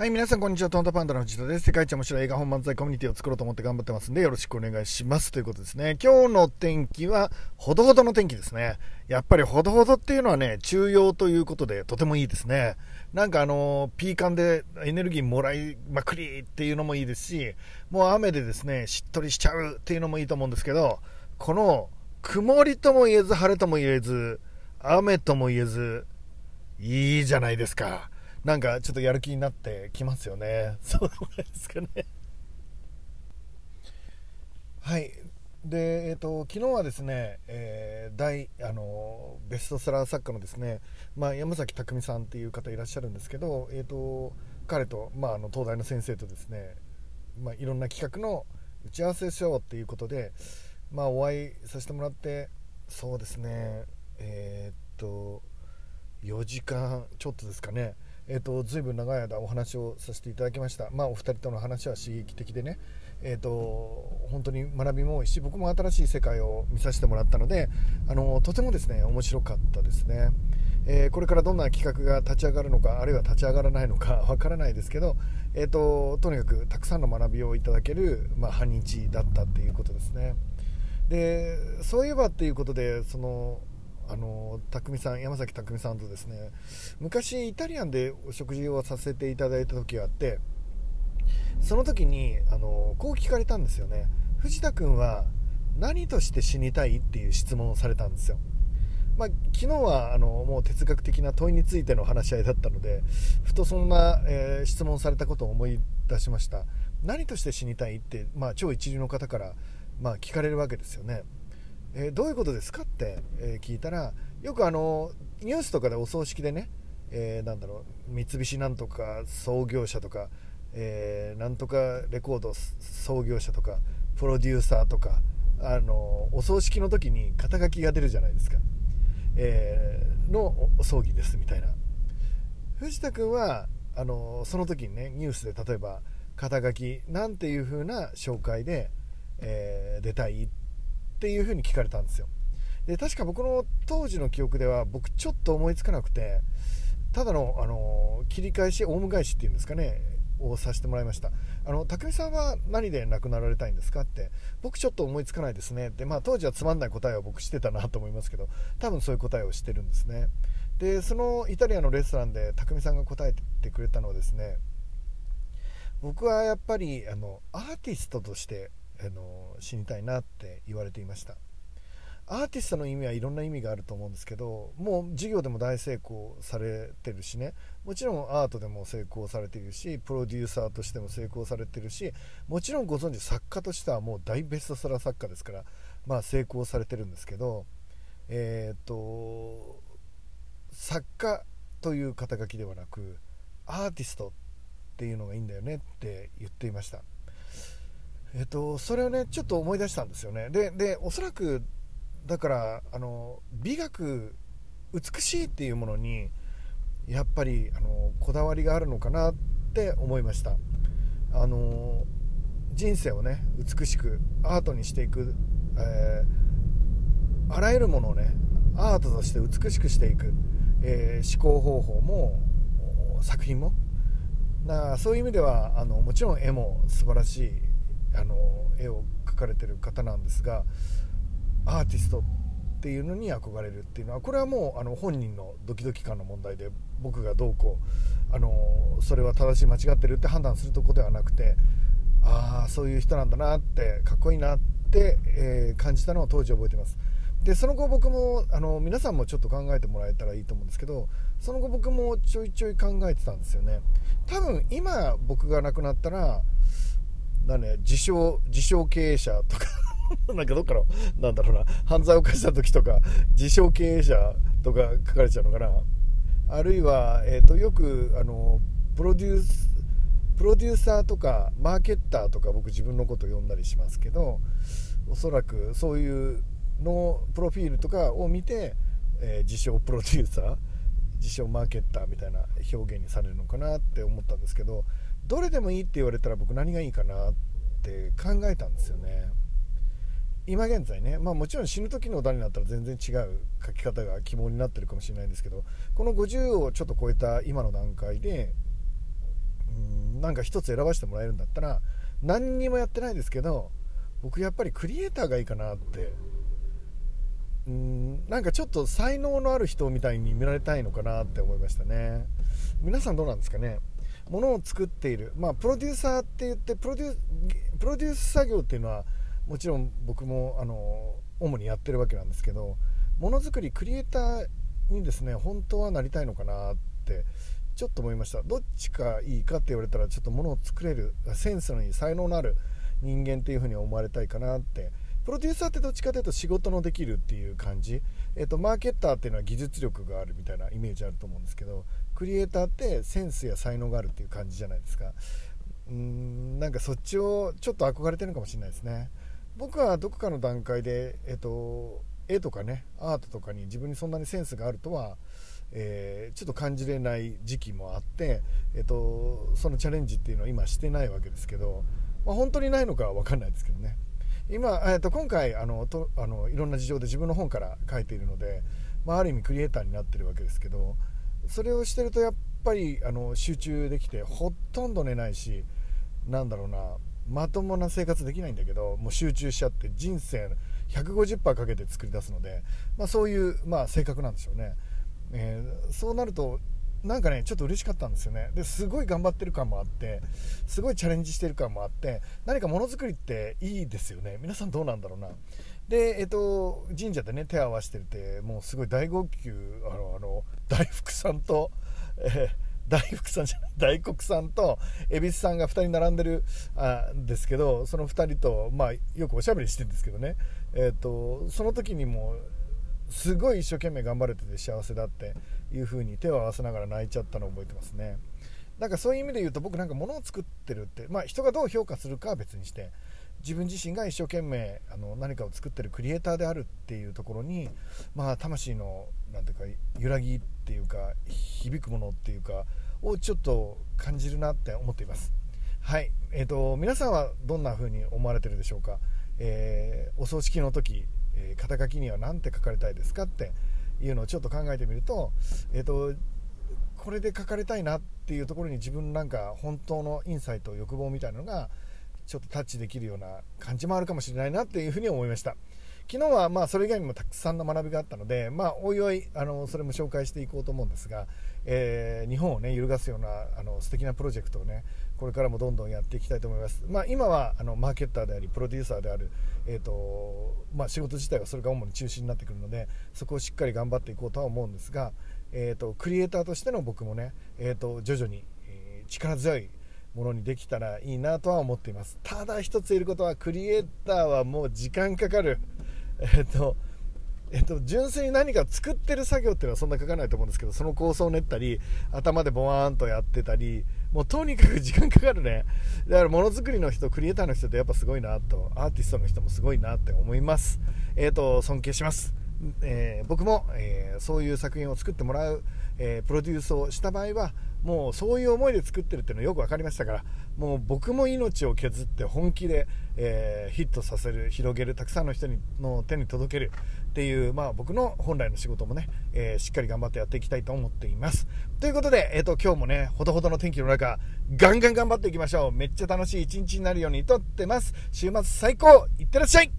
はい、皆さんこんにちは。トンタパンダの藤田です。世界一面白い映画本漫才コミュニティを作ろうと思って頑張ってますんで、よろしくお願いしますということですね。今日の天気はほどほどの天気ですね。やっぱりほどほどっていうのはね、中庸ということでとてもいいですね。なんかピーカンでエネルギーもらいまくりっていうのもいいですし、もう雨でですねしっとりしちゃうっていうのもいいと思うんですけど、この曇りとも言えず晴れとも言えず雨とも言えず、いいじゃないですか。なんかちょっとやる気になってきますよね。そうですかね。はい。で、昨日はですね、ベストセラー作家のですね、山崎匠さんっていう方いらっしゃるんですけど、彼と、東大の先生とですね、いろんな企画の打ち合わせしようっていうことで、お会いさせてもらって、そうですね、4時間ちょっとですかね。ずいぶん長い間お話をさせていただきました。お二人との話は刺激的でね、本当に学びも多いし、僕も新しい世界を見させてもらったので、とてもですね面白かったですね。これからどんな企画が立ち上がるのか、あるいは立ち上がらないのかわからないですけど、とにかくたくさんの学びをいただける、半日だったっていうことですね。で、そういえばっていうことで、その山崎匠さんとですね、昔イタリアンでお食事をさせていただいた時があって、その時にこう聞かれたんですよね。藤田君は何として死にたいっていう質問をされたんですよ。昨日はもう哲学的な問いについての話し合いだったので、ふとそんな、質問されたことを思い出しました。何として死にたいって、超一流の方から、聞かれるわけですよね。どういうことですかって聞いたら、よくニュースとかでお葬式でね、三菱なんとか創業者とか、なんとかレコード創業者とかプロデューサーとか、お葬式の時に肩書きが出るじゃないですか、の葬儀ですみたいな。藤田君はその時にね、ニュースで例えば肩書きなんていう風な紹介で、出たいっていう風に聞かれたんですよ。で、確か僕の当時の記憶では僕ちょっと思いつかなくて、ただの、切り返しオウム返しっていうんですかねをさせてもらいました。匠さんは何で亡くなられたいんですかって、僕ちょっと思いつかないですねって、当時はつまんない答えを僕してたなと思いますけど、多分そういう答えをしてるんですね。で、そのイタリアのレストランで匠さんが答えてくれたのはですね、僕はやっぱりアーティストとして死にたいなって言われていました。アーティストの意味はいろんな意味があると思うんですけど、もう授業でも大成功されてるしね、もちろんアートでも成功されているし、プロデューサーとしても成功されてるし、もちろんご存知作家としてはもう大ベストセラー作家ですから、成功されてるんですけど、作家という肩書きではなくアーティストっていうのがいいんだよねって言っていました。それをねちょっと思い出したんですよね。でおそらくだから美学、美しいっていうものにやっぱりこだわりがあるのかなって思いました。人生をね美しくアートにしていく、あらゆるものをねアートとして美しくしていく、思考方法も作品もそういう意味ではもちろん絵も素晴らしい絵を描かれてる方なんですが、アーティストっていうのに憧れるっていうのは、これはもう本人のドキドキ感の問題で、僕がどうこうそれは正しい間違ってるって判断するとこではなくて、そういう人なんだなってかっこいいなって、感じたのを当時覚えています。で、その後僕も皆さんもちょっと考えてもらえたらいいと思うんですけど、その後僕もちょいちょい考えてたんですよね。多分今僕が亡くなったら自称経営者とかどっからなんだろうな、犯罪を犯した時とか自称経営者とか書かれちゃうのかな。あるいは、よくプロデューサーとかマーケッターとか僕自分のこと呼んだりしますけど、おそらくそういうのプロフィールとかを見て、自称プロデューサー、自称マーケッターみたいな表現にされるのかなって思ったんですけど、どれでもいいって言われたら僕何がいいかなって考えたんですよね。今現在ね、もちろん死ぬ時の歌になったら全然違う書き方が希望になってるかもしれないんですけど、この50をちょっと超えた今の段階で、なんか一つ選ばせてもらえるんだったら、何にもやってないですけど、僕やっぱりクリエイターがいいかなって、なんかちょっと才能のある人みたいに見られたいのかなって思いましたね。皆さんどうなんですかね。ものを作っている、まあ、プロデューサーって言って、プロデュース作業っていうのはもちろん僕も主にやってるわけなんですけど、ものづくりクリエイターにですね、本当はなりたいのかなってちょっと思いました。どっちかいいかって言われたら、ちょっとものを作れるセンスのいい才能のある人間っていうふうに思われたいかなって。プロデューサーってどっちかというと仕事のできるっていう感じ、マーケッターっていうのは技術力があるみたいなイメージあると思うんですけど、クリエイターってセンスや才能があるっていう感じじゃないですか。なんかそっちをちょっと憧れてるのかもしれないですね。僕はどこかの段階で、絵とかね、アートとかに自分にそんなにセンスがあるとは、ちょっと感じれない時期もあって、そのチャレンジっていうのは今してないわけですけど、まあ、本当にないのかは分かんないですけどね。今回いろんな事情で自分の本から書いているので、まあ、ある意味クリエイターになってるわけですけど、それをしてるとやっぱり集中できて、ほとんど寝ないし、なんだろうな、まともな生活できないんだけど、もう集中しちゃって人生 150% かけて作り出すので、まあ、そういう、まあ、性格なんでしょうね。そうなるとなんかね、ちょっと嬉しかったんですよね。ですごい頑張ってる感もあって、すごいチャレンジしてる感もあって、何かものづくりっていいですよね。皆さんどうなんだろうな。で、神社でね、手を合わせてるって、もうすごい大号泣、大福さんと、大福さんじゃない、大黒さんと恵比寿さんが2人並んでるんですけど、その2人と、まあ、よくおしゃべりしてるんですけどね、その時にもすごい一生懸命頑張れてて幸せだっていう風に手を合わせながら泣いちゃったのを覚えてますね。なんかそういう意味で言うと、僕なんか物を作ってるって、まあ、人がどう評価するかは別にして、自分自身が一生懸命何かを作ってるクリエイターであるっていうところに、まあ、魂のなんていうか揺らぎっていうか、響くものっていうかをちょっと感じるなって思っています。はい、皆さんはどんな風に思われてるでしょうか。お葬式の時、肩書きには何て書かれたいですかっていうのをちょっと考えてみると、これで書かれたいなっていうところに自分なんか本当のインサイト、欲望みたいなのがちょっとタッチできるような感じもあるかもしれないなっていうふうに思いました。昨日はまあそれ以外にもたくさんの学びがあったので、まあ、おいおいそれも紹介していこうと思うんですが、日本を、ね、揺るがすような素敵なプロジェクトをね、これからもどんどんやっていきたいと思います。まあ、今はマーケッターでありプロデューサーである、まあ、仕事自体はそれが主に中心になってくるので、そこをしっかり頑張っていこうとは思うんですが、クリエイターとしての僕もね、徐々に力強いものにできたらいいなとは思っています。ただ一ついることは、クリエイターはもう時間かかる。純粋に何か作ってる作業っていうのはそんなかかないと思うんですけど、その構想を練ったり、頭でボワーンとやってたり、もうとにかく時間かかるね。だからものづくりの人、クリエイターの人ってやっぱすごいなと、アーティストの人もすごいなって思います。尊敬します。僕も、そういう作品を作ってもらう、プロデュースをした場合は、もうそういう思いで作ってるっていうのよく分かりましたから、もう僕も命を削って本気で、ヒットさせる、広げる、たくさんの人の手に届けるっていう、まあ、僕の本来の仕事もね、しっかり頑張ってやっていきたいと思っています。ということで、今日もね、ほどほどの天気の中ガンガン頑張っていきましょう。めっちゃ楽しい一日になるようにとってます。週末最高、いってらっしゃい。